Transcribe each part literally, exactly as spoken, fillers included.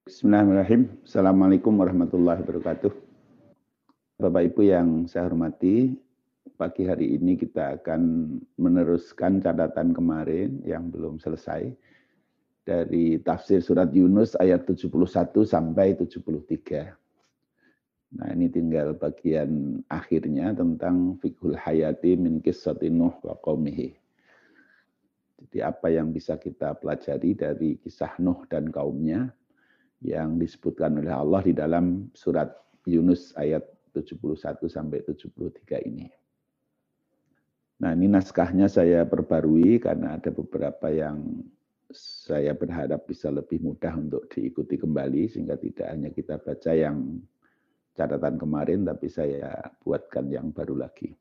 Bismillahirrahmanirrahim. Assalamualaikum warahmatullahi wabarakatuh. Bapak Ibu yang saya hormati, pagi hari ini kita akan meneruskan catatan kemarin yang belum selesai dari tafsir surat Yunus ayat tujuh puluh satu sampai tujuh puluh tiga. Nah, ini tinggal bagian akhirnya tentang fikhul hayati min qissati Nuh wa qaumihi. Jadi apa yang bisa kita pelajari dari kisah Nuh dan kaumnya yang disebutkan oleh Allah di dalam surat Yunus ayat tujuh puluh satu sampai tujuh puluh tiga ini. Nah, ini naskahnya saya perbarui karena ada beberapa yang saya berharap bisa lebih mudah untuk diikuti kembali, sehingga tidak hanya kita baca yang catatan kemarin, tapi saya buatkan yang baru lagi.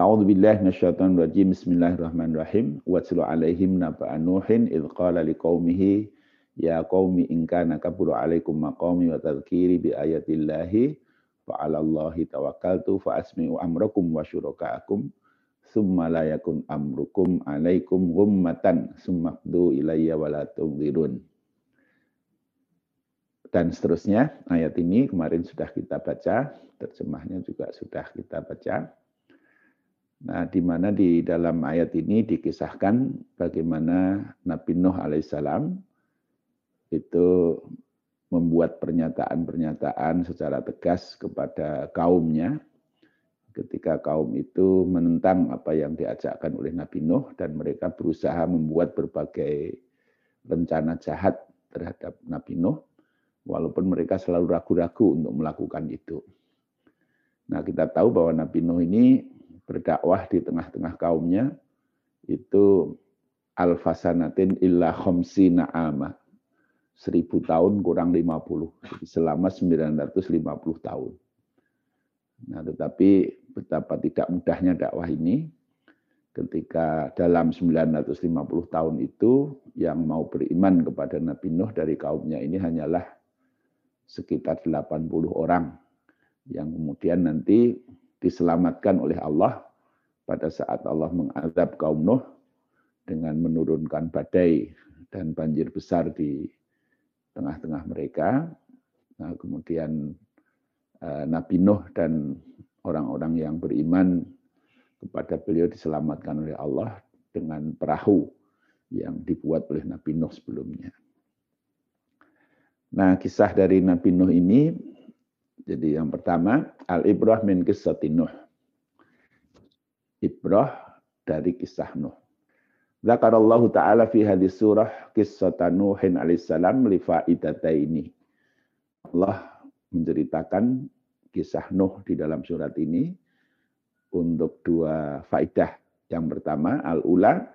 A'udzubillahi minasyaitonirrajim. Bismillahirrahmanirrahim. Watlu 'alaihim naba'a Nuhin idz qala liqaumihi ya qaumi in kana kabura 'alaikum maqami wa tadhkiri bi ayatillahi fa 'alallahi tawakkaltu fa asmi'u amrakum wa syuraka'akum summa la yakun amrukum 'alaikum ghummatan sumaqdu ilayya wa la tunzirun. Dan seterusnya, ayat ini kemarin sudah kita baca, terjemahnya juga sudah kita baca. Nah, di mana di dalam ayat ini dikisahkan bagaimana Nabi Nuh alaihissalam itu membuat pernyataan-pernyataan secara tegas kepada kaumnya ketika kaum itu menentang apa yang diajakkan oleh Nabi Nuh, dan mereka berusaha membuat berbagai rencana jahat terhadap Nabi Nuh, walaupun mereka selalu ragu-ragu untuk melakukan itu. Nah, kita tahu bahwa Nabi Nuh ini berdakwah di tengah-tengah kaumnya itu alfasanatin illa khamsina ama, seribu tahun kurang lima puluh, selama sembilan ratus lima puluh tahun. Nah, tetapi betapa tidak mudahnya dakwah ini ketika dalam sembilan ratus lima puluh tahun itu yang mau beriman kepada Nabi Nuh dari kaumnya ini hanyalah sekitar delapan puluh orang yang kemudian nanti diselamatkan oleh Allah pada saat Allah mengazab kaum Nuh dengan menurunkan badai dan banjir besar di tengah-tengah mereka. Nah, kemudian Nabi Nuh dan orang-orang yang beriman kepada beliau diselamatkan oleh Allah dengan perahu yang dibuat oleh Nabi Nuh sebelumnya. Nah, kisah dari Nabi Nuh ini, jadi yang pertama, al-ibrah min qissati Nuh. Ibrah dari kisah Nuh. Zakarallahu ta'ala fi hadis surah qissata Nuhin alaihissalam li faidataini. Allah menceritakan kisah Nuh di dalam surat ini untuk dua faidah. Yang pertama, al-ula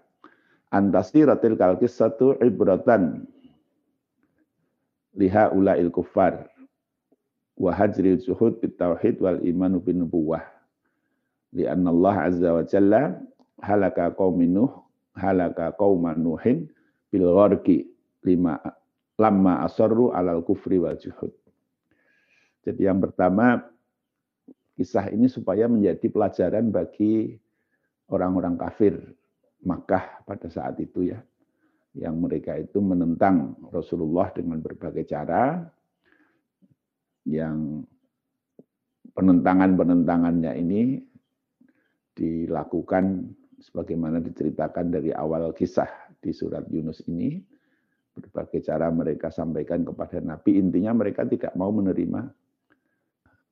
antasiratil kal qissatu ibratan liha ula'il kuffar. Wahajril zuhud bitauhid wal imanu binubuwah. Lianna Allah azza wa jalla halaka qaumin Nuh, halaka qauman Nuhin bil gharqi lima lamma asarru alal kufri wal zuhud. Jadi yang pertama, kisah ini supaya menjadi pelajaran bagi orang-orang kafir Makkah pada saat itu ya, yang mereka itu menentang Rasulullah dengan berbagai cara. Yang penentangan-penentangannya ini dilakukan sebagaimana diceritakan dari awal kisah di surat Yunus ini. Berbagai cara mereka sampaikan kepada Nabi. Intinya mereka tidak mau menerima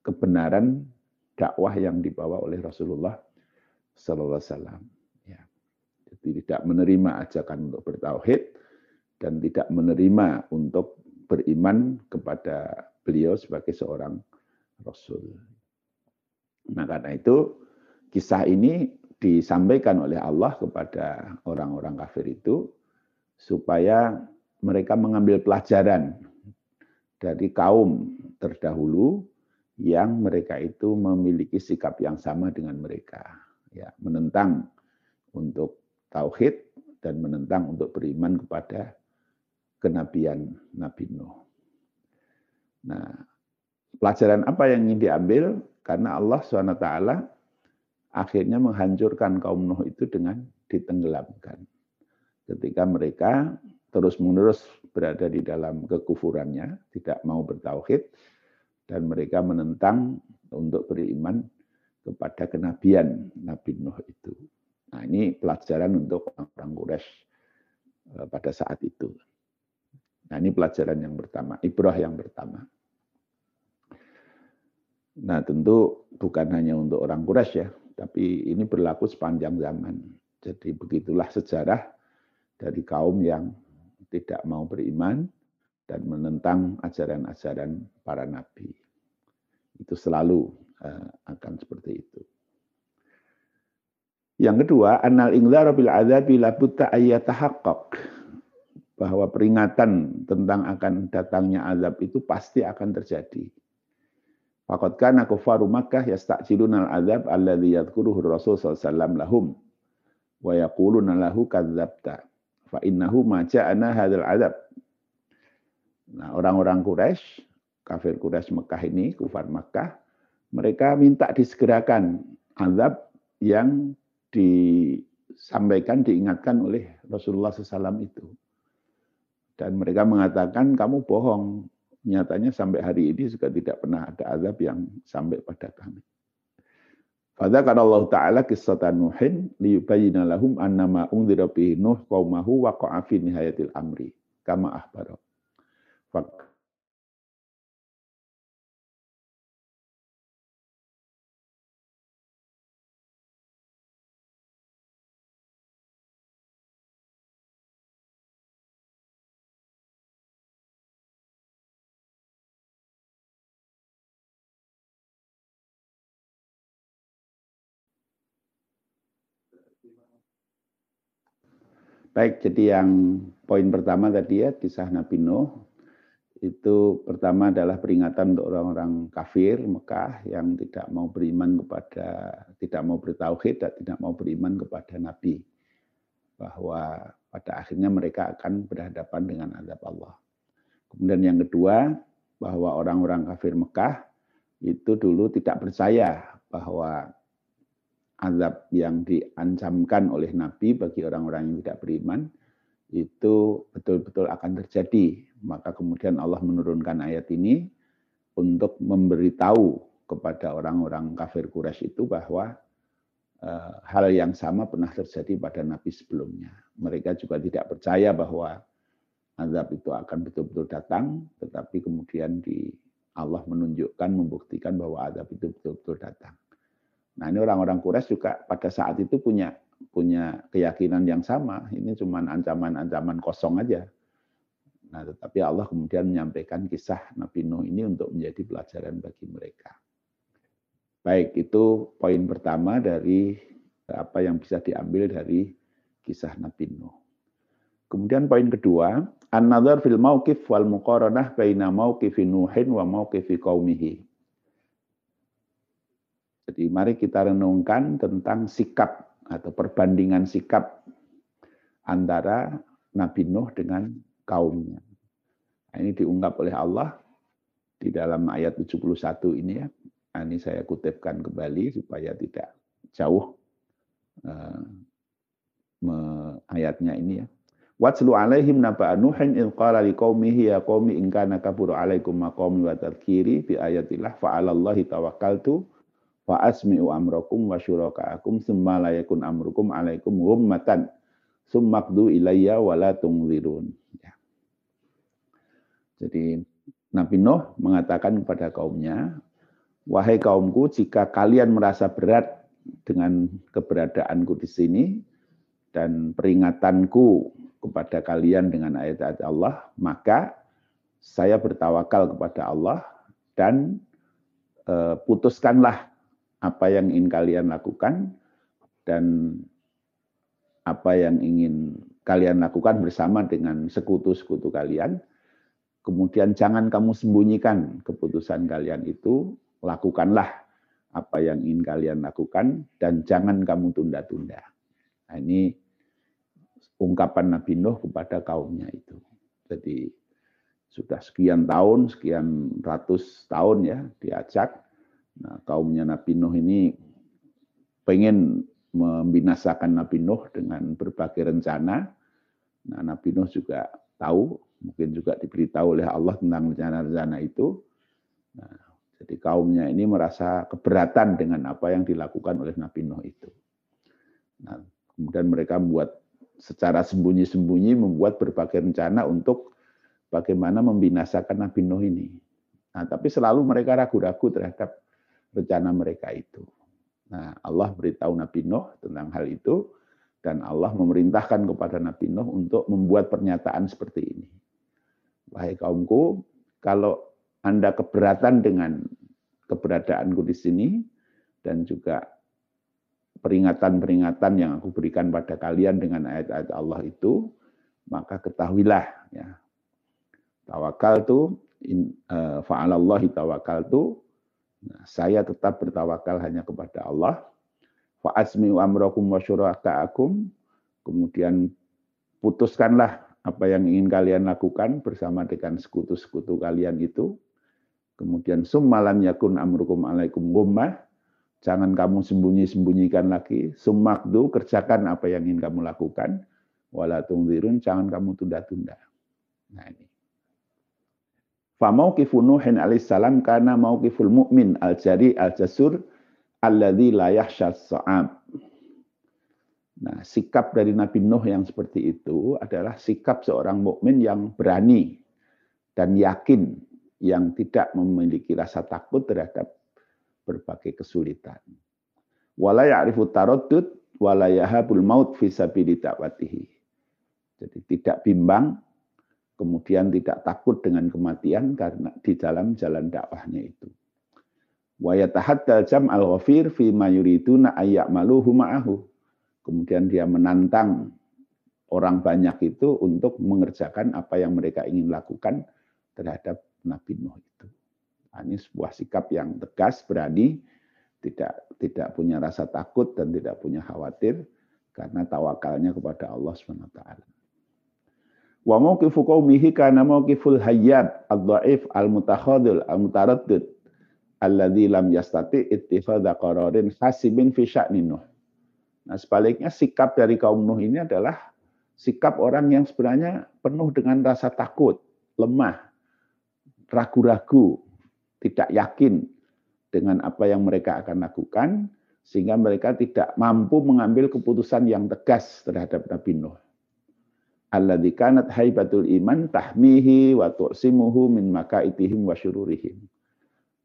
kebenaran dakwah yang dibawa oleh Rasulullah sallallahu alaihi wasallam. Ya. Jadi tidak menerima ajakan untuk bertauhid dan tidak menerima untuk beriman kepada beliau sebagai seorang Rasul. Nah, karena itu kisah ini disampaikan oleh Allah kepada orang-orang kafir itu supaya mereka mengambil pelajaran dari kaum terdahulu yang mereka itu memiliki sikap yang sama dengan mereka, ya, menentang untuk tauhid dan menentang untuk beriman kepada kenabian Nabi Nuh. Nah, pelajaran apa yang ingin diambil? Karena Allah subhanahu wa taala akhirnya menghancurkan kaum Nuh itu dengan ditenggelamkan. Ketika mereka terus-menerus berada di dalam kekufurannya, tidak mau bertauhid, dan mereka menentang untuk beriman kepada kenabian Nabi Nuh itu. Nah, ini pelajaran untuk orang Quraisy pada saat itu. Nah, ini pelajaran yang pertama, ibrah yang pertama. Nah, tentu bukan hanya untuk orang Quraisy ya, tapi ini berlaku sepanjang zaman. Jadi begitulah sejarah dari kaum yang tidak mau beriman dan menentang ajaran-ajaran para nabi. Itu selalu akan seperti itu. Yang kedua, annal ingzar bil adzabi la butta ayyatahaqqaq, bahwa peringatan tentang akan datangnya azab itu pasti akan terjadi. Faqad kana kuffaru Makkah yasta'jiluna al-azab alladzi yadhkuruhu Rasul sallallahu alaihi wasallam lahum wa yaquluna lahu kadzabta fa innahu ma ja'ana hadzal azab. Nah, orang-orang Quraisy, kafir Quraisy Mekah ini, kufar Mekah, mereka minta disegerakan azab yang disampaikan, diingatkan oleh Rasulullah shallallahu alaihi wasallam itu. Dan mereka mengatakan, kamu bohong. Nyatanya sampai hari ini juga tidak pernah ada azab yang sampai pada kami. Fadzakarallahu ta'ala qissata Nuhin liyubayyina lahum annama unzira bihi Nuh qaumahu wa qa'a fi nihayatil amri kama akhbara. Baik, jadi yang poin pertama tadi ya, kisah Nabi Nuh, itu pertama adalah peringatan untuk orang-orang kafir Mekah yang tidak mau beriman kepada, tidak mau bertauhid dan tidak mau beriman kepada Nabi. Bahwa pada akhirnya mereka akan berhadapan dengan azab Allah. Kemudian yang kedua, bahwa orang-orang kafir Mekah itu dulu tidak percaya bahwa azab yang diancamkan oleh Nabi bagi orang-orang yang tidak beriman, itu betul-betul akan terjadi. Maka kemudian Allah menurunkan ayat ini untuk memberitahu kepada orang-orang kafir Quraisy itu bahwa e, hal yang sama pernah terjadi pada Nabi sebelumnya. Mereka juga tidak percaya bahwa azab itu akan betul-betul datang, tetapi kemudian di Allah menunjukkan, membuktikan bahwa azab itu betul-betul datang. Nah, ini orang-orang Quraisy juga pada saat itu punya punya keyakinan yang sama. Ini cuma ancaman-ancaman kosong aja. Nah, tetapi Allah kemudian menyampaikan kisah Nabi Nuh ini untuk menjadi pelajaran bagi mereka. Baik, itu poin pertama dari apa yang bisa diambil dari kisah Nabi Nuh. Kemudian poin kedua, an-nazar fil mauqif wal muqaranah baina mauqifi Nuhin wa mauqifi qaumihi. Jadi mari kita renungkan tentang sikap atau perbandingan sikap antara Nabi Nuh dengan kaumnya. Nah, ini diungkap oleh Allah di dalam ayat tujuh puluh satu ini ya. Nah, ini saya kutipkan kembali supaya tidak jauh eh, me, ayatnya ini ya. Watslu alaihim naba'a Nuhin idh qala liqaumihi ya qaumi in kana kabura alaikum maqami wa tadhkiri bi ayatillah fa'alallahi tawakkaltu wa asmi'u amrakum wa syuraka'akum summa la yakun amrukum alaikum ghummatan summaqdu ilayya wa la tunzirun. Ya. Jadi Nabi Nuh mengatakan kepada kaumnya, wahai kaumku, jika kalian merasa berat dengan keberadaanku di sini dan peringatanku kepada kalian dengan ayat-ayat Allah, maka saya bertawakal kepada Allah dan eh, putuskanlah apa yang ingin kalian lakukan dan apa yang ingin kalian lakukan bersama dengan sekutu-sekutu kalian. Kemudian jangan kamu sembunyikan keputusan kalian itu, lakukanlah apa yang ingin kalian lakukan dan jangan kamu tunda-tunda. Nah, ini ungkapan Nabi Nuh kepada kaumnya itu. Jadi sudah sekian tahun, sekian ratus tahun ya diajak. Nah, kaumnya Nabi Nuh ini pengen membinasakan Nabi Nuh dengan berbagai rencana. Nah, Nabi Nuh juga tahu, mungkin juga diberitahu oleh Allah tentang rencana-rencana itu. Nah, jadi kaumnya ini merasa keberatan dengan apa yang dilakukan oleh Nabi Nuh itu. Nah, kemudian mereka membuat secara sembunyi-sembunyi membuat berbagai rencana untuk bagaimana membinasakan Nabi Nuh ini. Nah, tapi selalu mereka ragu-ragu terhadap rencana mereka itu. Nah, Allah beritahu Nabi Nuh tentang hal itu dan Allah memerintahkan kepada Nabi Nuh untuk membuat pernyataan seperti ini. Wahai kaumku, kalau Anda keberatan dengan keberadaanku di sini dan juga peringatan-peringatan yang aku berikan pada kalian dengan ayat-ayat Allah itu, maka ketahuilah ya. Tawakaltu fa'alallahi tawakaltu. Nah, saya tetap bertawakal hanya kepada Allah. Fa'asmi'u amrakum wa syuraka'akum. Kemudian putuskanlah apa yang ingin kalian lakukan bersama dengan sekutu-sekutu kalian itu. Kemudian summa lam yakun amrukum alaikum ghummah, jangan kamu sembunyi-sembunyikan lagi. Summakdu, kerjakan apa yang ingin kamu lakukan. Wala tungzirun, jangan kamu tunda-tunda. Nah ini. Fa mauqifu Nuhin alaihi salam kana mauqiful mu'min al-jari al-jasur alladzi la yahsha as-sa'ab. Nah, sikap dari Nabi Nuh yang seperti itu adalah sikap seorang mukmin yang berani dan yakin, yang tidak memiliki rasa takut terhadap berbagai kesulitan. Wala ya'rifu taraddud wala yahabul maut fi sabili da'watihi. Jadi tidak bimbang, kemudian tidak takut dengan kematian karena di dalam jalan dakwahnya itu. Wa yatahaddal jam'al ghafir fi ma yuriduna ayya'maluhu ma'ahu. Kemudian dia menantang orang banyak itu untuk mengerjakan apa yang mereka ingin lakukan terhadap Nabi Nuh itu. Nah, ini sebuah sikap yang tegas, berani, tidak tidak punya rasa takut dan tidak punya khawatir karena tawakalnya kepada Allah subhanahu wa taala. Wa mauqifu qaumihi kana mauqiful hayyad ad-dha'if al-mutakhadil al-mutaraddid alladzi lam yastati' ittikhadha qararin hasibin fi sya'ni Nuh. Nah, sebaliknya sikap dari kaum Nuh ini adalah sikap orang yang sebenarnya penuh dengan rasa takut, lemah, ragu-ragu, tidak yakin dengan apa yang mereka akan lakukan, sehingga mereka tidak mampu mengambil keputusan yang tegas terhadap Nabi Nuh. Alladzi kanat haibatul iman tahmihi wa tu'simuhu min makaitihim wa syururihim.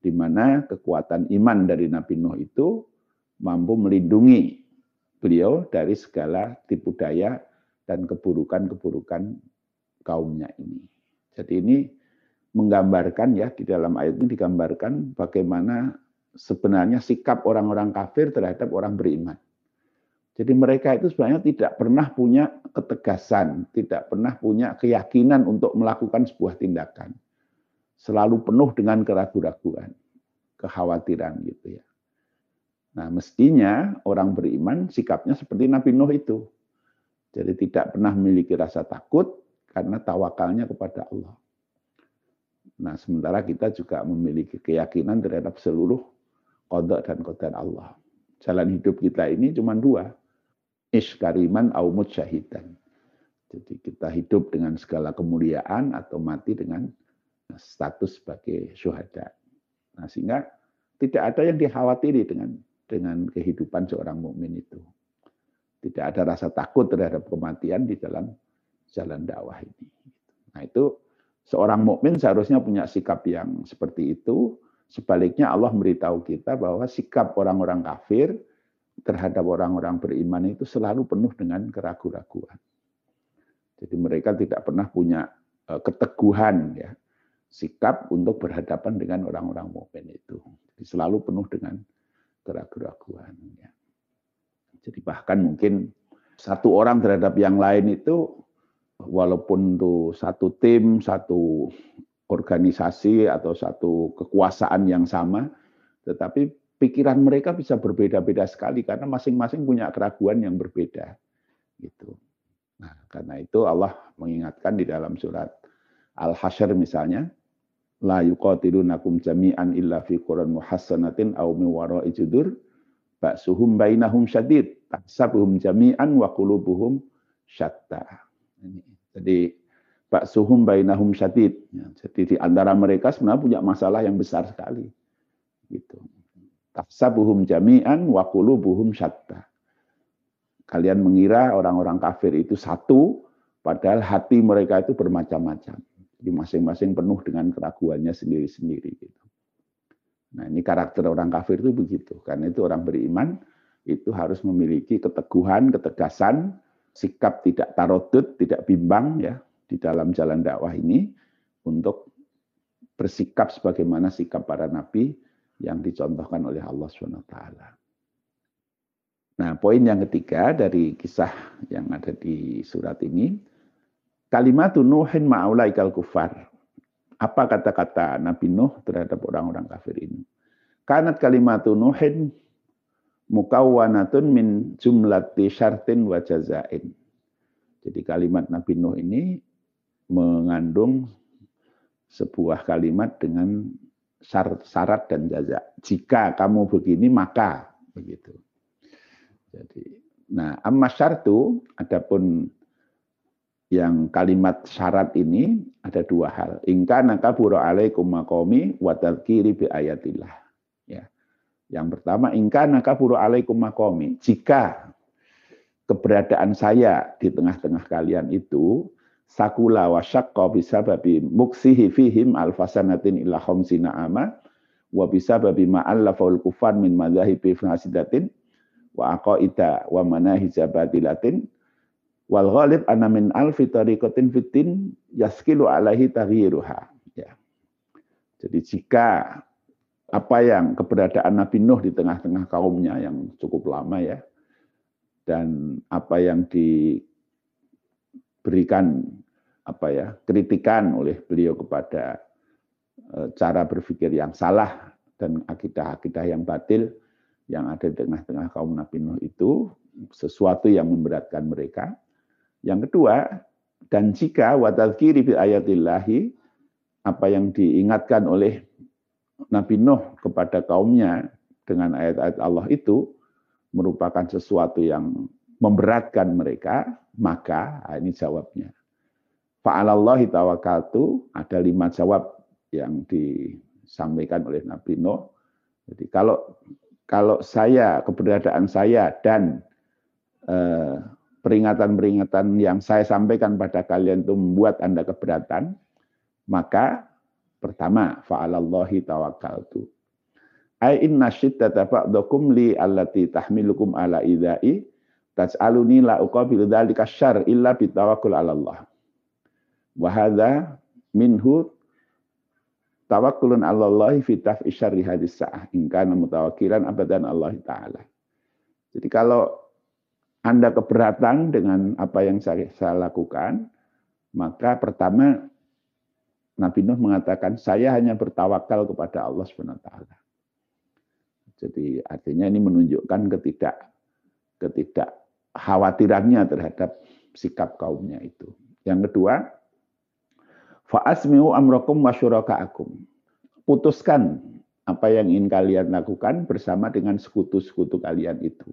Di mana kekuatan iman dari Nabi Nuh itu mampu melindungi beliau dari segala tipu daya dan keburukan-keburukan kaumnya ini. Jadi ini menggambarkan ya, di dalam ayat ini digambarkan bagaimana sebenarnya sikap orang-orang kafir terhadap orang beriman. Jadi mereka itu sebenarnya tidak pernah punya ketegasan, tidak pernah punya keyakinan untuk melakukan sebuah tindakan. Selalu penuh dengan keraguan-raguan, kekhawatiran gitu ya. Nah, mestinya orang beriman sikapnya seperti Nabi Nuh itu. Jadi tidak pernah memiliki rasa takut karena tawakalnya kepada Allah. Nah, sementara kita juga memiliki keyakinan terhadap seluruh qada dan qadar Allah. Jalan hidup kita ini cuma dua. Iskariman au mutsyahidan. Jadi kita hidup dengan segala kemuliaan atau mati dengan status sebagai syuhada. Nah, sehingga tidak ada yang dikhawatiri dengan dengan kehidupan seorang mukmin itu. Tidak ada rasa takut terhadap kematian di dalam jalan dakwah ini. Nah, itu seorang mukmin seharusnya punya sikap yang seperti itu. Sebaliknya Allah memberitahu kita bahwa sikap orang-orang kafir terhadap orang-orang beriman itu selalu penuh dengan keraguan-raguan. Jadi mereka tidak pernah punya keteguhan ya, sikap untuk berhadapan dengan orang-orang mukmin itu. Jadi selalu penuh dengan keraguan-raguan. Jadi bahkan mungkin satu orang terhadap yang lain itu, walaupun itu satu tim, satu organisasi, atau satu kekuasaan yang sama, tetapi pikiran mereka bisa berbeda-beda sekali karena masing-masing punya keraguan yang berbeda. Gitu. Nah, karena itu Allah mengingatkan di dalam surat Al-Hasyr misalnya, la yuqatilunakum jami'an illa fi quran muhassanatin aw min wara'i judur ba'suhum bainahum syadid tahsabuhum jami'an wa qulubuhum syatta. Jadi Ba'suhum bainahum syadid. Jadi di antara mereka sebenarnya punya masalah yang besar sekali. Gitu. Tafsabuhum jami'an wa qulubuhum syatta. Kalian mengira orang-orang kafir itu satu, padahal hati mereka itu bermacam-macam. Jadi masing-masing penuh dengan keraguannya sendiri-sendiri. Gitu. Nah, ini karakter orang kafir itu begitu. Karena itu orang beriman itu harus memiliki keteguhan, ketegasan, sikap tidak tarodut, tidak bimbang ya di dalam jalan dakwah ini untuk bersikap sebagaimana sikap para nabi yang dicontohkan oleh Allah subhanahu wa taala. Nah, poin yang ketiga dari kisah yang ada di surat ini, kalimatu Nuhin ma'ulaikal kufar. Apa kata-kata Nabi Nuh terhadap orang-orang kafir ini? Kanat kalimatu Nuhin mukawwanatun min jumlati syartin wa jazain. Jadi kalimat Nabi Nuh ini mengandung sebuah kalimat dengan syarat dan jaza. Jika kamu begini maka begitu. Jadi, nah, amma syartu, adapun yang kalimat syarat ini ada dua hal. In kana kabura alaikum maqami wa tadhkiri bi ayatillah. Ya. Yang pertama, in kana kabura alaikum maqami, jika keberadaan saya di tengah-tengah kalian itu sakula wa syaqqa bisababi muksihi fihim alfasanatin ila khamsina ama wa bisababi ma'allafaul kufar min madzahibi fasidatin wa aqaida wa manahijabatilatin wal ghalib anna min alfi tariqatin fitin yaskilu alaihi taghyiruha. Ya. Jadi jika apa yang keberadaan Nabi Nuh di tengah-tengah kaumnya yang cukup lama ya, dan apa yang di berikan apa ya kritikan oleh beliau kepada cara berpikir yang salah dan akidah-akidah yang batil yang ada di tengah-tengah kaum Nabi Nuh itu sesuatu yang memberatkan mereka. Yang kedua, dan jika wa tadzkiri bi ayatillahi, apa yang diingatkan oleh Nabi Nuh kepada kaumnya dengan ayat-ayat Allah itu merupakan sesuatu yang memberatkan mereka, maka ini jawabnya. Fa'alallahi tawakkaltu, ada lima jawab yang disampaikan oleh Nabi Nuh. Jadi kalau kalau saya, keberadaan saya dan eh, peringatan-peringatan yang saya sampaikan pada kalian itu membuat Anda keberatan, maka pertama, fa'alallahi tawakkaltu. Ai inna syiddata ba'dakum li allati tahmilukum ala idai taj'aluni la uqabilu dzalika syarr illa bitawakkul 'ala Allah. Wa hadza minhu tawakkulun 'ala Allah fi daf'i syarri hadis sa'ah in kana mutawakkilan abadan Allah taala. Jadi kalau Anda keberatan dengan apa yang saya, saya lakukan, maka pertama Nabi Nuh mengatakan saya hanya bertawakal kepada Allah Subhanahu wa taala. Jadi artinya ini menunjukkan ketidak ketidak khawatirannya terhadap sikap kaumnya itu. Yang kedua, fa'asmi'u amrakum wa syuraka'akum. Putuskan apa yang ingin kalian lakukan bersama dengan sekutu-sekutu kalian itu.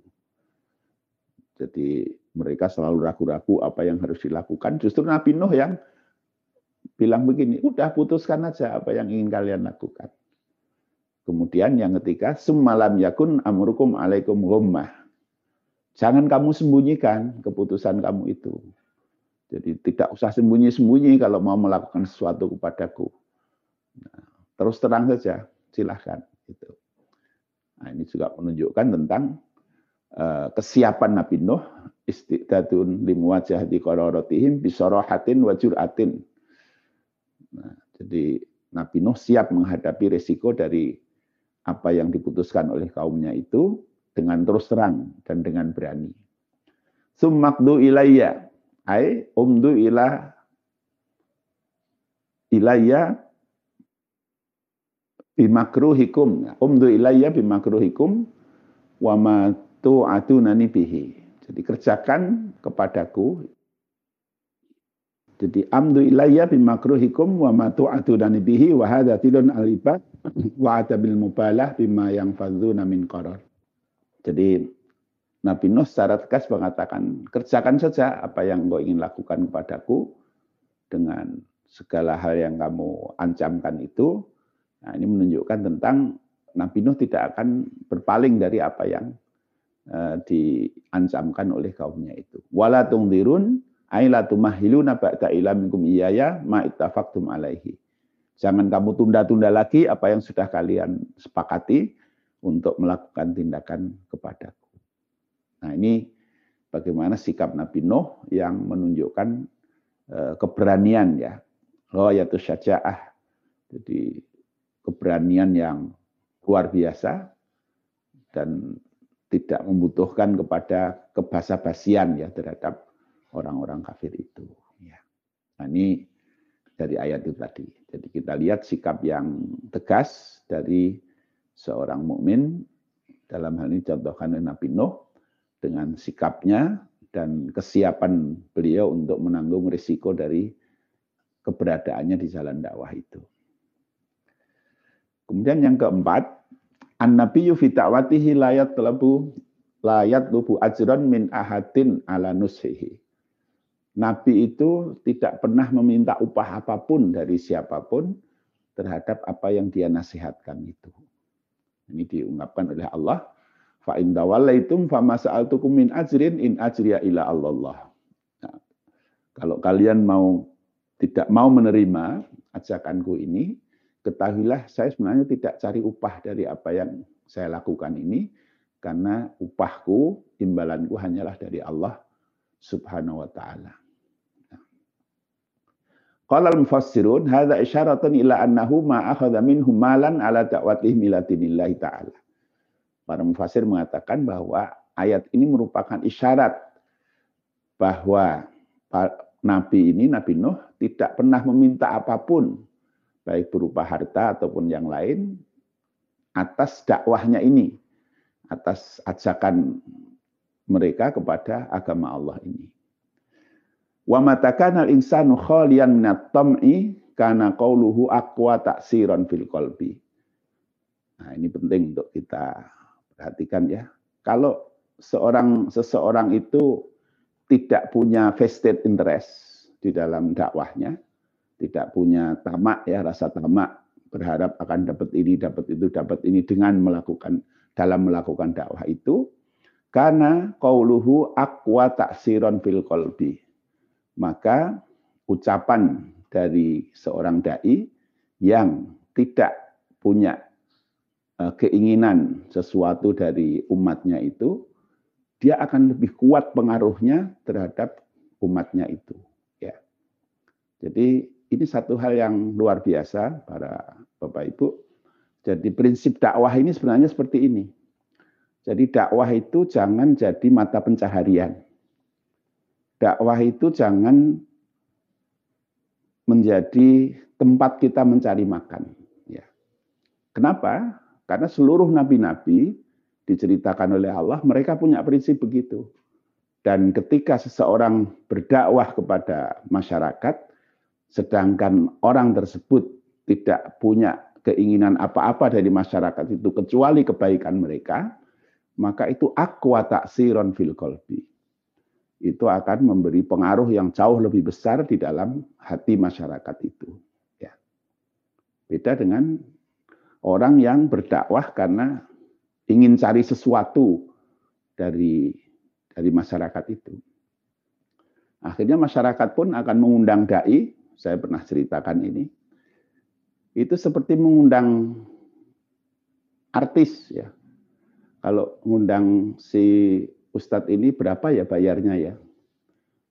Jadi mereka selalu ragu-ragu apa yang harus dilakukan. Justru Nabi Nuh yang bilang begini, udah putuskan aja apa yang ingin kalian lakukan. Kemudian yang ketiga, summalam yakun amrukum alaikum ghammah. Jangan kamu sembunyikan keputusan kamu itu. Jadi tidak usah sembunyi-sembunyi kalau mau melakukan sesuatu kepadaku. Nah, terus terang saja, silahkan. Gitu. Nah, ini juga menunjukkan tentang uh, kesiapan Nabi Nuh, istiqdatun limuwajahati qararotihim bisorohatin wajuratin. Nah, jadi Nabi Nuh siap menghadapi resiko dari apa yang diputuskan oleh kaumnya itu dengan terus terang dan dengan berani. Summakdu ilayya, ay umdu ila ilayya bimakruhikum, umdu ilayya bimakruhikum wa ma tu'atunani bihi. Jadi kerjakan kepadaku. Jadi amdu ilayya bimakruhikum wa ma tu'atunani bihi wa hadza tilun alibah wa atabil mubalah bima yang fadzuna min qarar. Jadi Nabi Nuh secara tegas mengatakan, kerjakan saja apa yang engkau ingin lakukan kepadaku dengan segala hal yang kamu ancamkan itu. Nah, ini menunjukkan tentang Nabi Nuh tidak akan berpaling dari apa yang uh, diancamkan oleh kaumnya itu. Wala tungdirun aila tumahiluna ba'da ila minkum iyaya ma ittafaqtum alaihi. Jangan kamu tunda-tunda lagi apa yang sudah kalian sepakati untuk melakukan tindakan kepadaku. Nah, ini bagaimana sikap Nabi Nuh yang menunjukkan uh, keberanian ya. Ghayatus syaja'ah. Jadi keberanian yang luar biasa dan tidak membutuhkan kepada kebasa-basian ya terhadap orang-orang kafir itu. Nah, ini dari ayat itu tadi. Jadi kita lihat sikap yang tegas dari seorang mukmin dalam hal ini contohkan Nabi Nuh dengan sikapnya dan kesiapan beliau untuk menanggung risiko dari keberadaannya di jalan dakwah itu. Kemudian yang keempat, an-nabiyyu fi ta'watihi la yatlabu la yatlubu ajran min ahadin ala nushihi. Nabi itu tidak pernah meminta upah apapun dari siapapun terhadap apa yang dia nasihatkan itu. Ini diungkapkan oleh Allah, fa in tawallaitum fama sa'altukum min ajrin in ajriya ila Allah. Nah, kalau kalian mau tidak mau menerima ajakanku ini, ketahuilah saya sebenarnya tidak cari upah dari apa yang saya lakukan ini, karena upahku, imbalanku hanyalah dari Allah Subhanahu wa Ta'ala. Qala al-mufassirun hadza isyaratun ila annahu ma akhadha minhum malan ala da'watihi milatinillah ta'ala. Para mufassir mengatakan bahwa ayat ini merupakan isyarat bahwa Nabi ini, Nabi Nuh, tidak pernah meminta apapun baik berupa harta ataupun yang lain, atas dakwahnya ini, atas ajakan mereka kepada agama Allah ini. Wa matakanal insanu khalian minat tam'i kana qauluhu aqwa ta'siran fil qalbi. Nah, ini penting untuk kita perhatikan ya. Kalau seorang seseorang itu tidak punya vested interest di dalam dakwahnya, tidak punya tamak ya, rasa tamak berharap akan dapat ini, dapat itu, dapat ini dengan melakukan dalam melakukan dakwah itu, karena qauluhu aqwa ta'siran fil qalbi, maka ucapan dari seorang dai yang tidak punya keinginan sesuatu dari umatnya itu, dia akan lebih kuat pengaruhnya terhadap umatnya itu ya. Jadi ini satu hal yang luar biasa para Bapak Ibu. Jadi prinsip dakwah ini sebenarnya seperti ini. Jadi dakwah itu jangan jadi mata pencaharian. Dakwah itu jangan menjadi tempat kita mencari makan. Ya. Kenapa? Karena seluruh nabi-nabi diceritakan oleh Allah, mereka punya prinsip begitu. Dan ketika seseorang berdakwah kepada masyarakat, sedangkan orang tersebut tidak punya keinginan apa-apa dari masyarakat itu kecuali kebaikan mereka, maka itu aqwa ta'siran fil qalbi. Itu akan memberi pengaruh yang jauh lebih besar di dalam hati masyarakat itu. Ya. Beda dengan orang yang berdakwah karena ingin cari sesuatu dari dari masyarakat itu. Akhirnya masyarakat pun akan mengundang dai. Saya pernah ceritakan ini, itu seperti mengundang artis ya. Kalau ngundang si ustadz ini berapa ya bayarnya ya.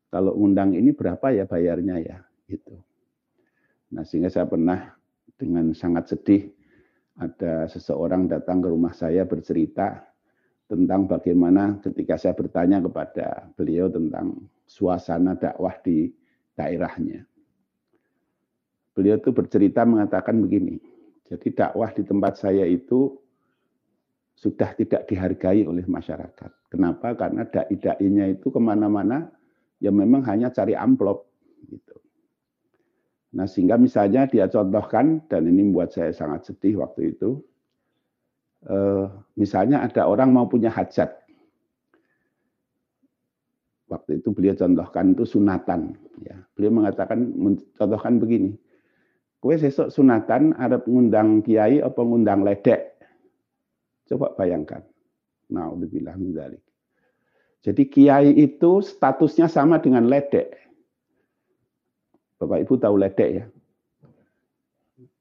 Kalau ngundang ini berapa ya bayarnya ya. Gitu. Nah, sehingga saya pernah dengan sangat sedih ada seseorang datang ke rumah saya bercerita tentang bagaimana ketika saya bertanya kepada beliau tentang suasana dakwah di daerahnya. Beliau itu bercerita mengatakan begini, jadi dakwah di tempat saya itu sudah tidak dihargai oleh masyarakat. Kenapa? Karena dai-dainya itu kemana-mana ya memang hanya cari amplop. Gitu. Nah, sehingga misalnya dia contohkan, dan ini membuat saya sangat sedih waktu itu, eh, misalnya ada orang mau punya hajat. Waktu itu beliau contohkan itu sunatan. Ya. Beliau mengatakan, mencontohkan begini. Kowe sesok sunatan arep ngundang kiai apa ngundang ledek? Coba bayangkan. Naudzubillah min dzalik. Jadi kiai itu statusnya sama dengan ledek. Bapak Ibu tahu ledek ya?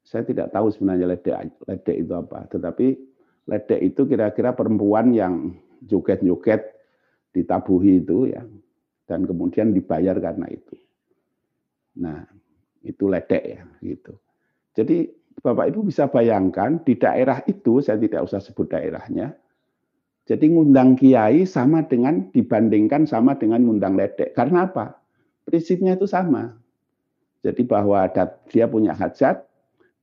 Saya tidak tahu sebenarnya ledek, ledek itu apa. Tetapi ledek itu kira-kira perempuan yang joget-joget ditabuhi itu ya. Dan kemudian dibayar karena itu. Nah, itu ledek ya. Gitu. Jadi Bapak Ibu bisa bayangkan di daerah itu, saya tidak usah sebut daerahnya. Jadi ngundang kiai sama dengan, dibandingkan sama dengan ngundang ledek. Karena apa? Prinsipnya itu sama. Jadi bahwa dia punya hajat,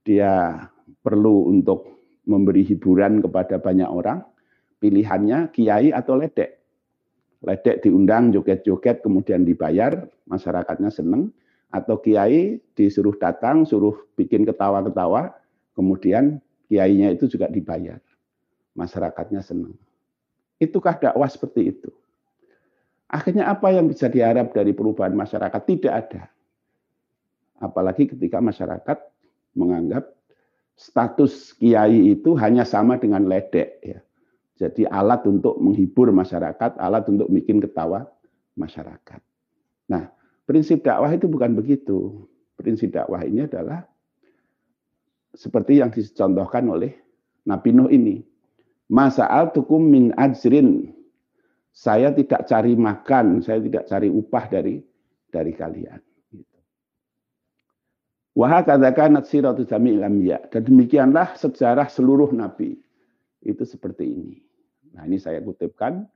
dia perlu untuk memberi hiburan kepada banyak orang, pilihannya kiai atau ledek. Ledek diundang, joget-joget, kemudian dibayar, masyarakatnya seneng. Atau kiai disuruh datang, suruh bikin ketawa-ketawa, kemudian kiainya itu juga dibayar. Masyarakatnya seneng. Itukah dakwah seperti itu? Akhirnya apa yang bisa diharap dari perubahan masyarakat? Tidak ada. Apalagi ketika masyarakat menganggap status kiai itu hanya sama dengan ledek. Ya. Jadi alat untuk menghibur masyarakat, alat untuk bikin ketawa masyarakat. Nah, prinsip dakwah itu bukan begitu. Prinsip dakwah ini adalah seperti yang dicontohkan oleh Nabi Nuh ini. Masa'al tukum min ajrin. Saya tidak cari makan, saya tidak cari upah dari dari kalian. Wa hakadza kanat siratu jami'il anbiya. Dan demikianlah sejarah seluruh nabi. Itu seperti ini. Nah, ini saya kutipkan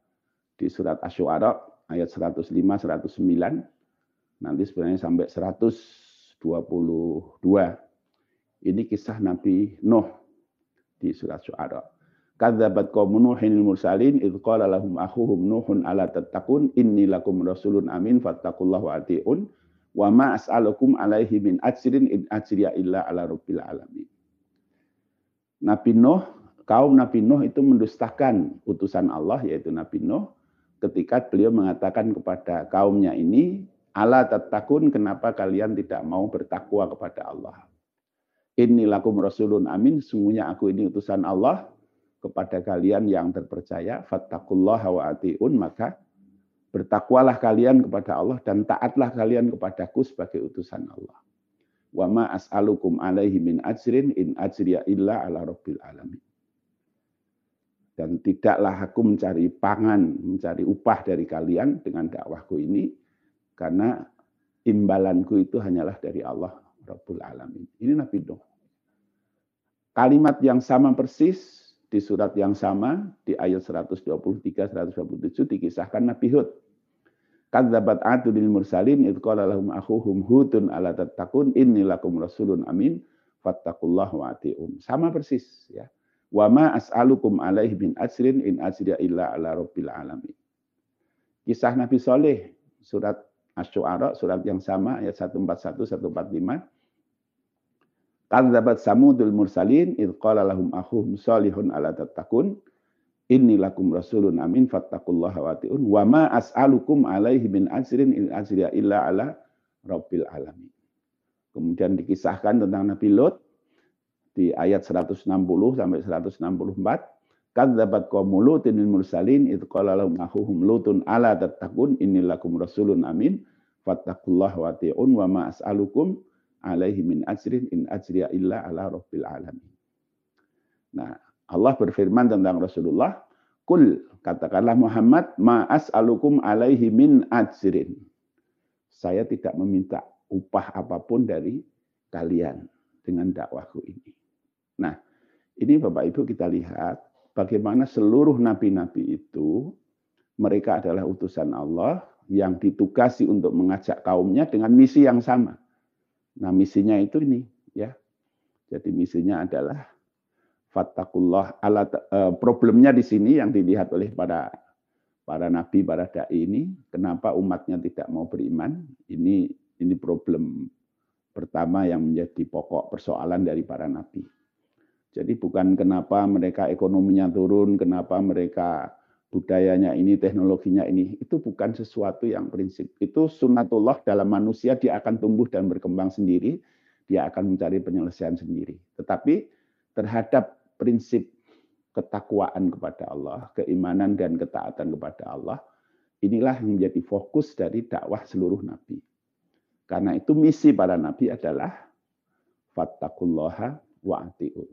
di surat Asy-Syu'ara ayat seratus lima sampai seratus sembilan. Nanti sebenarnya sampai seratus dua puluh dua. Ini kisah Nabi Nuh di surat Asy-Syu'ara. Kadzabat qaumu Nuhin al-mursalin idz qala lahum akhuhum Nuhun ala tattaqun inni lakum rasulun amin fattaqullaha wa atiiun wa ma as'alukum alaihi min ajrin in ajriya illa ala rabbil alamin. Nabi Nuh, kaum Nabi Nuh itu mendustakan utusan Allah yaitu Nabi Nuh ketika beliau mengatakan kepada kaumnya ini, ala tattaqun, kenapa kalian tidak mau bertakwa kepada Allah? Inni lakum rasulun amin, sungguhnya aku ini utusan Allah kepada kalian yang terpercaya, fattaqullaha wa atiun, maka bertakwalah kalian kepada Allah dan taatlah kalian kepadaku sebagai utusan Allah. Wa ma as'alukum alaihi min ajrin in ajriya illa ala rabbil alamin. Dan tidaklah aku mencari pangan, mencari upah dari kalian dengan dakwahku ini, karena imbalanku itu hanyalah dari Allah Rabbul Alamin. Ini Nabi Nuh. Kalimat yang sama persis di surat yang sama, di ayat seratus dua puluh tiga sampai seratus dua puluh tujuh, dikisahkan Nabi Hud. Kadzabat 'adul mursalin idz qala lahum akhuhum Hudun ala tattaqun inni lakum rasulun amin fattaqullaha wa atiiun. Sama persis ya. Wa ma as'alukum alaihi min ajrin in ajriya illa ala rabbil alamin. Kisah Nabi Saleh, surat Asy-Syu'ara, surat yang sama ayat seratus empat puluh satu sampai seratus empat puluh lima. Kadzabat Samudul mursalin idz qala lahum akhuhum Shalihun ala tattaqun inni lakum rasulun amin fattaqullaha wa atiun wa ma as'alukum alaihi min ajrin in ajriya illa ala rabbil alamin. Kemudian dikisahkan tentang Nabi Lut di ayat seratus enam puluh sampai seratus enam puluh empat. Kadzabat qaum Lutin mursalin idz qala lahum akhuhum Lutun ala tattaqun inni lakum rasulun amin fattaqullaha wa atiun wa ma as'alukum alaihi min ajrin in ajriya illa ala rabbil alamin. Nah, Allah berfirman tentang Rasulullah, "Qul, katakanlah Muhammad, ma as'alukum alaihi min ajrin." Saya tidak meminta upah apapun dari kalian dengan dakwahku ini. Nah, ini Bapak Ibu kita lihat bagaimana seluruh nabi-nabi itu mereka adalah utusan Allah yang ditugasi untuk mengajak kaumnya dengan misi yang sama. Nah, misinya itu ini ya. Jadi misinya adalah fattakullah ala, eh, problemnya di sini yang dilihat oleh para para nabi, para dai ini, kenapa umatnya tidak mau beriman? Ini ini problem pertama yang menjadi pokok persoalan dari para nabi. Jadi bukan kenapa mereka ekonominya turun, kenapa mereka budayanya ini, teknologinya ini, itu bukan sesuatu yang prinsip. Itu sunnatullah dalam manusia, dia akan tumbuh dan berkembang sendiri, dia akan mencari penyelesaian sendiri. Tetapi terhadap prinsip ketakwaan kepada Allah, keimanan dan ketaatan kepada Allah, inilah yang menjadi fokus dari dakwah seluruh nabi. Karena itu misi para nabi adalah fattaqullaha wa'ati'un.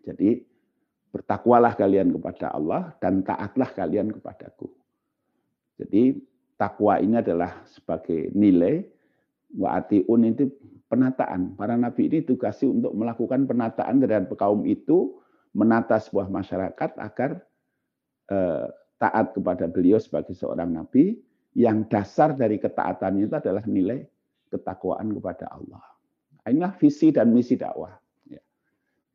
Jadi bertakwalah kalian kepada Allah dan taatlah kalian kepadaku. Jadi takwa ini adalah sebagai nilai, wa'ati'un itu penataan. Para nabi ini ditugasi untuk melakukan penataan terhadap kaum itu, menata sebuah masyarakat agar eh, taat kepada beliau sebagai seorang nabi, yang dasar dari ketaatannya itu adalah nilai ketakwaan kepada Allah. Inilah visi dan misi dakwah. Ya.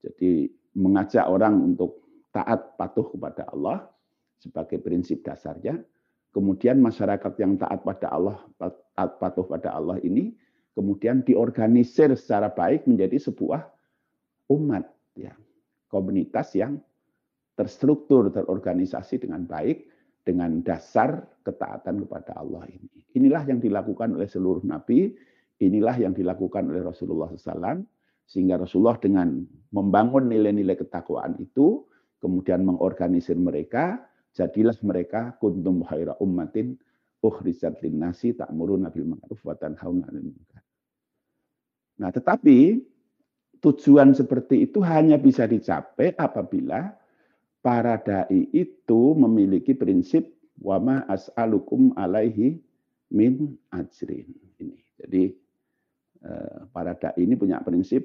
Jadi mengajak orang untuk taat patuh kepada Allah sebagai prinsip dasarnya. Kemudian masyarakat yang taat pada Allah, taat patuh pada Allah ini kemudian diorganisir secara baik menjadi sebuah umat, ya, komunitas yang terstruktur, terorganisasi dengan baik dengan dasar ketaatan kepada Allah ini. Inilah yang dilakukan oleh seluruh nabi, inilah yang dilakukan oleh Rasulullah shallallahu alaihi wasallam. Sehingga Rasulullah dengan membangun nilai-nilai ketakwaan itu, kemudian mengorganisir mereka, jadilah mereka kuntum khaira ummatin ukhrijat linnasi ta'muruna bil ma'ruf wa tanhauna 'anil munkar. Nah, tetapi tujuan seperti itu hanya bisa dicapai apabila para dai itu memiliki prinsip wama as'alukum alaihi min ajrin. Ini. Jadi para dai ini punya prinsip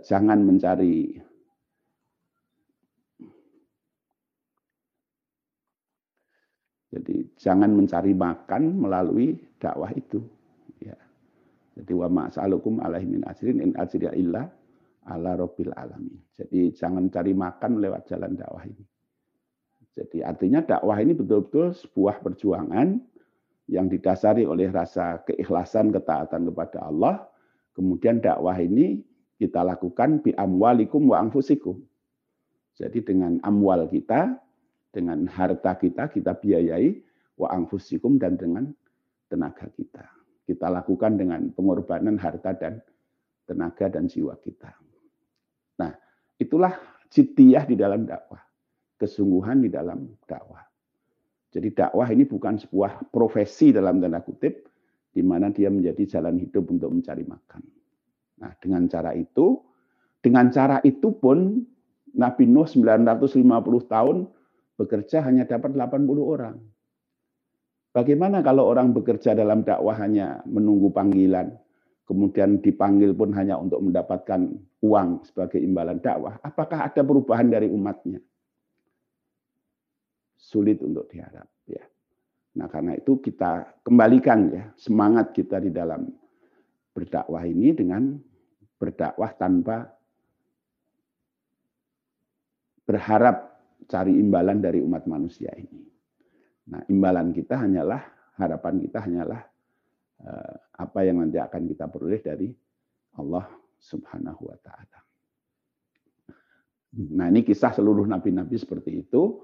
jangan mencari jadi jangan mencari makan melalui dakwah itu, ya. Jadi wa ma'asalukum alaihi min ajrin in ajriya illa ala rabbil alamin. Jadi jangan cari makan lewat jalan dakwah ini. Jadi artinya dakwah ini betul-betul sebuah perjuangan yang didasari oleh rasa keikhlasan, ketaatan kepada Allah. Kemudian dakwah ini kita lakukan bi amwalikum wa anfusikum. Jadi dengan amwal kita, dengan harta kita, kita biayai wa anfusikum dan dengan tenaga kita. Kita lakukan dengan pengorbanan harta dan tenaga dan jiwa kita. Nah, itulah jiddiyah di dalam dakwah. Kesungguhan di dalam dakwah. Jadi dakwah ini bukan sebuah profesi dalam tanda kutip, di mana dia menjadi jalan hidup untuk mencari makan. Nah, dengan cara itu, dengan cara itu pun Nabi Nuh sembilan ratus lima puluh tahun bekerja hanya dapat delapan puluh orang. Bagaimana kalau orang bekerja dalam dakwah hanya menunggu panggilan, kemudian dipanggil pun hanya untuk mendapatkan uang sebagai imbalan dakwah? Apakah ada perubahan dari umatnya? Sulit untuk diharap, ya. Nah, karena itu kita kembalikan, ya, semangat kita di dalam berdakwah ini dengan berdakwah tanpa berharap cari imbalan dari umat manusia ini. Nah, imbalan kita hanyalah, harapan kita hanyalah eh, apa yang nanti akan kita peroleh dari Allah Subhanahu wa Ta'ala. Nah, ini kisah seluruh nabi-nabi seperti itu.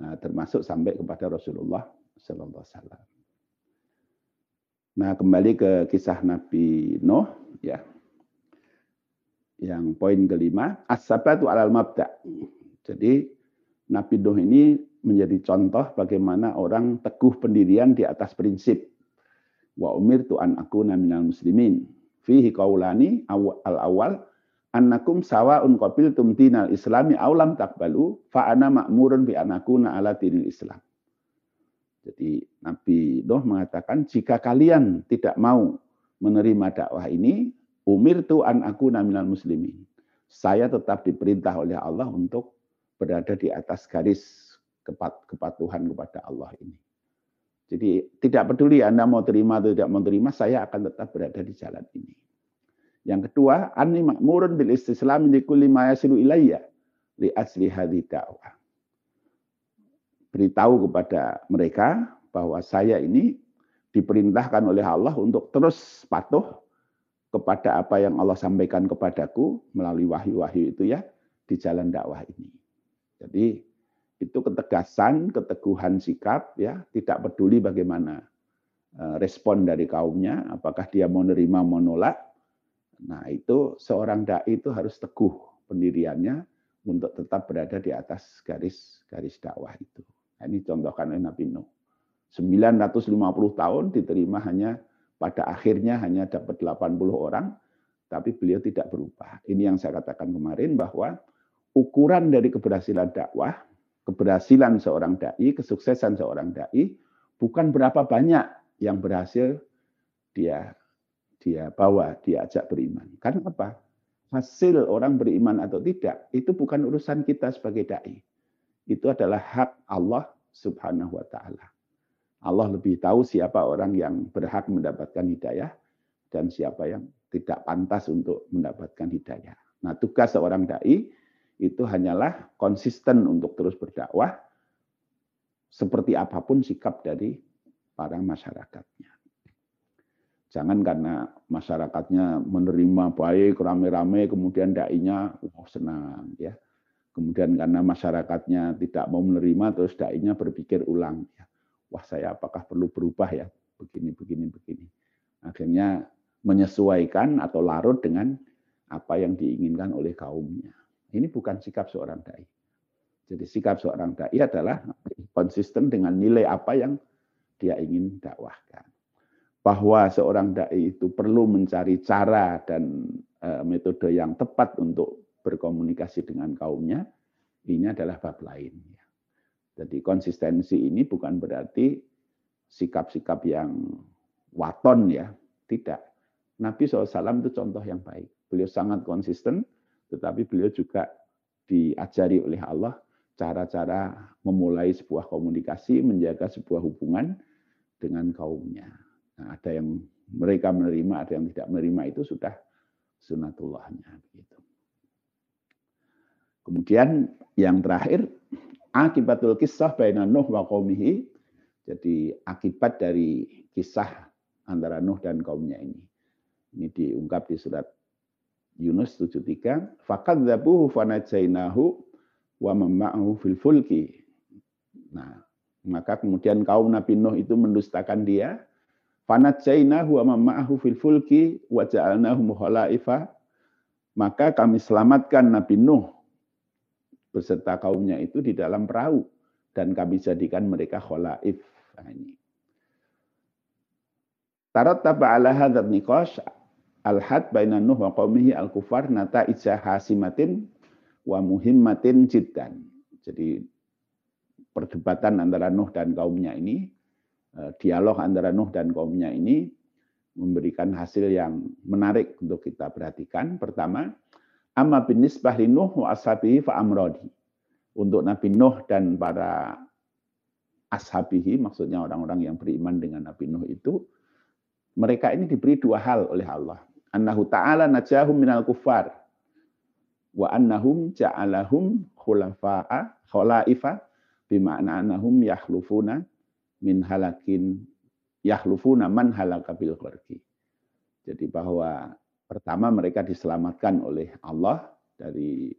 Nah, termasuk sampai kepada Rasulullah Sallallahu Alaihi Wasallam. Nah, kembali ke kisah Nabi Nuh, ya, yang poin kelima, as-sabatu alal mabda. Jadi Nabi Nuh ini menjadi contoh bagaimana orang teguh pendirian di atas prinsip. Wa umirtu an akuna minal muslimin. Fihi qaulani al awal. Annakum sawa'un qabiltum dinal islami aw lam taqbalu fa ana ma'murun bi anakuna ala dinil islam. Jadi Nabi Nuh mengatakan, jika kalian tidak mau menerima dakwah ini, umirtu an akuna minal muslimin. Saya tetap diperintah oleh Allah untuk berada di atas garis kepatuhan kepada Allah ini. Jadi tidak peduli Anda mau terima atau tidak mau terima, saya akan tetap berada di jalan ini. Yang kedua, anni ma'murun bil istislami li kulli ma yasilu ilayya li asli hadhi da'wah. Beritahu kepada mereka bahwa saya ini diperintahkan oleh Allah untuk terus patuh kepada apa yang Allah sampaikan kepadaku melalui wahyu-wahyu itu, ya, di jalan dakwah ini. Jadi itu ketegasan, keteguhan sikap, ya, tidak peduli bagaimana respon dari kaumnya, apakah dia mau nerima, mau nolak. Nah, itu seorang dai itu harus teguh pendiriannya untuk tetap berada di atas garis-garis dakwah itu. Nah, ini contohkan oleh Nabi Nuh. sembilan ratus lima puluh tahun diterima hanya pada akhirnya hanya dapat delapan puluh orang, tapi beliau tidak berubah. Ini yang saya katakan kemarin bahwa ukuran dari keberhasilan dakwah, keberhasilan seorang dai, kesuksesan seorang dai, bukan berapa banyak yang berhasil dia dia bawa, dia ajak beriman. Karena apa? Hasil orang beriman atau tidak, itu bukan urusan kita sebagai dai. Itu adalah hak Allah Subhanahu wa Ta'ala. Allah lebih tahu siapa orang yang berhak mendapatkan hidayah dan siapa yang tidak pantas untuk mendapatkan hidayah. Nah, tugas seorang dai itu hanyalah konsisten untuk terus berdakwah seperti apapun sikap dari para masyarakatnya. Jangan karena masyarakatnya menerima baik, rame-rame, kemudian dai-nya oh, senang. Ya. Kemudian karena masyarakatnya tidak mau menerima, terus dai-nya berpikir ulang. Ya. Wah, saya apakah perlu berubah ya? Begini, begini, begini. Akhirnya menyesuaikan atau larut dengan apa yang diinginkan oleh kaumnya. Ini bukan sikap seorang dai. Jadi sikap seorang dai adalah konsisten dengan nilai apa yang dia ingin dakwahkan. Bahwa seorang dai itu perlu mencari cara dan e, metode yang tepat untuk berkomunikasi dengan kaumnya, ini adalah bab lain. Jadi konsistensi ini bukan berarti sikap-sikap yang waton ya, tidak. Nabi shallallahu alaihi wasallam itu contoh yang baik. Beliau sangat konsisten, tetapi beliau juga diajari oleh Allah cara-cara memulai sebuah komunikasi, menjaga sebuah hubungan dengan kaumnya. Nah, ada yang mereka menerima, ada yang tidak menerima, itu sudah sunatullahnya. Begitu. Kemudian yang terakhir, akibatul kisah baina Nuh wa qaumihi. Jadi akibat dari kisah antara Nuh dan kaumnya ini. Ini diungkap di surat Yunus tujuh puluh tiga, fakadzabuhu fanajainahu wa mamma'ahu fil fulki. Nah, maka kemudian kaum Nabi Nuh itu mendustakan dia, fanajainahu wa mamma'ahu fil fulki wa ja'alnahu mukhala'ifa. Maka kami selamatkan Nabi Nuh beserta kaumnya itu di dalam perahu dan kami jadikan mereka khalaif. Nah, ini. Tarattaba 'ala hadzal niqash al-had baina Nuh wa qaumihi al-kufar nata'ija hasimatin wa muhimmatin jiddan. Jadi perdebatan antara Nuh dan kaumnya ini, dialog antara Nuh dan kaumnya ini memberikan hasil yang menarik untuk kita perhatikan. Pertama, amma binisbah li Nuh wa ashabihi fa amradi. Untuk Nabi Nuh dan para ashabihi, maksudnya orang-orang yang beriman dengan Nabi Nuh itu, mereka ini diberi dua hal oleh Allah. Annahu ta'ala najahum minal kufar wa annahum ja'alahum khulafa'a khulaifa bima'na annahum yakhlufuna min halakin yakhlufuna man halaka bil gharqi. Jadi bahwa pertama mereka diselamatkan oleh Allah dari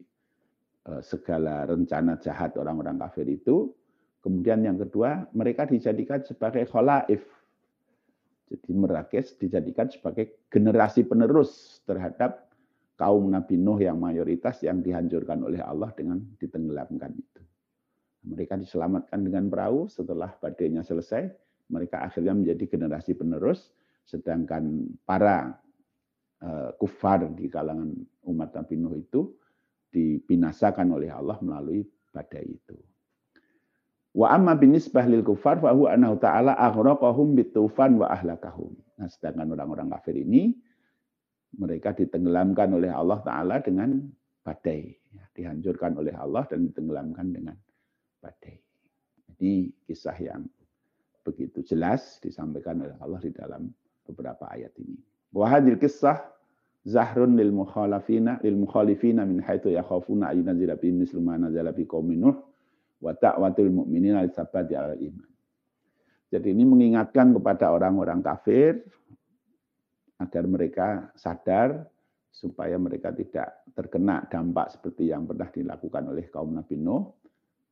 segala rencana jahat orang-orang kafir itu. Kemudian yang kedua, mereka dijadikan sebagai khulaif. Jadi merakis dijadikan sebagai generasi penerus terhadap kaum Nabi Nuh yang mayoritas yang dihancurkan oleh Allah dengan ditenggelamkan itu. Mereka diselamatkan dengan perahu setelah badainya selesai. Mereka akhirnya menjadi generasi penerus. Sedangkan para uh, kufar di kalangan umat Nabi Nuh itu dibinasakan oleh Allah melalui badai itu. Wa amma binisbah lil kufar fa huwa annahu ta'ala aghraqahum bitufan wa ahlakahum. Nah, sedangkan orang-orang kafir ini mereka ditenggelamkan oleh Allah Ta'ala dengan badai, dihancurkan oleh Allah dan ditenggelamkan dengan badai. Ini kisah yang begitu jelas disampaikan oleh Allah di dalam beberapa ayat ini. Wa hadhil qissah zahrun lil mukhalifina lil mukhalifina min haitsu yakhafuna ayyunzila bihim mislu ma nazala bi qaumin Nuh. Jadi ini mengingatkan kepada orang-orang kafir agar mereka sadar supaya mereka tidak terkena dampak seperti yang pernah dilakukan oleh kaum Nabi Nuh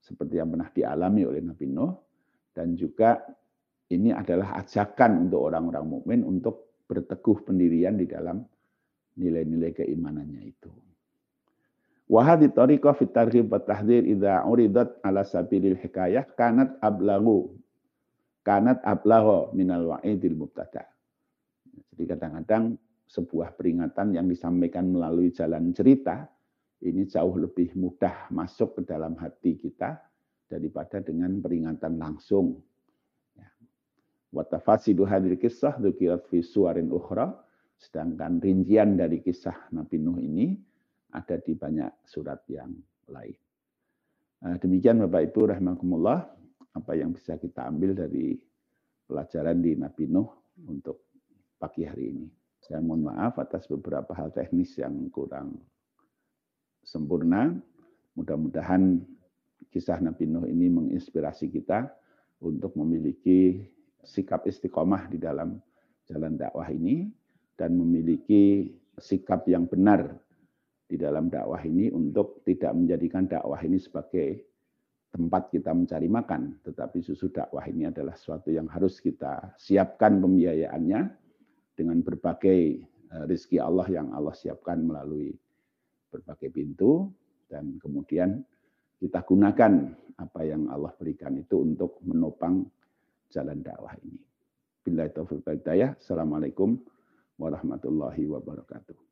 seperti yang pernah dialami oleh Nabi Nuh, dan juga ini adalah ajakan untuk orang-orang mukmin untuk berteguh pendirian di dalam nilai-nilai keimanannya itu. Wa hadhihi tariqah fit targhib wat tahdhir idza uridat ala sabilil hikayah kanat ablaghu kanat ablaghu minal wa'idil mubtada. Jadi kadang-kadang sebuah peringatan yang disampaikan melalui jalan cerita ini jauh lebih mudah masuk ke dalam hati kita daripada dengan peringatan langsung. Wa tafasidu hadhil qissah dzukirat fi suwarin ukhra, sedangkan rincian dari kisah Nabi Nuh ini ada di banyak surat yang lain. Demikian Bapak Ibu rahimakumullah, apa yang bisa kita ambil dari pelajaran di Nabi Nuh untuk pagi hari ini. Saya mohon maaf atas beberapa hal teknis yang kurang sempurna. Mudah-mudahan kisah Nabi Nuh ini menginspirasi kita untuk memiliki sikap istiqomah di dalam jalan dakwah ini dan memiliki sikap yang benar di dalam dakwah ini untuk tidak menjadikan dakwah ini sebagai tempat kita mencari makan. Tetapi susu dakwah ini adalah sesuatu yang harus kita siapkan pembiayaannya dengan berbagai rezeki Allah yang Allah siapkan melalui berbagai pintu. Dan kemudian kita gunakan apa yang Allah berikan itu untuk menopang jalan dakwah ini. Billahi taufiq wal hidayah. Assalamualaikum warahmatullahi wabarakatuh.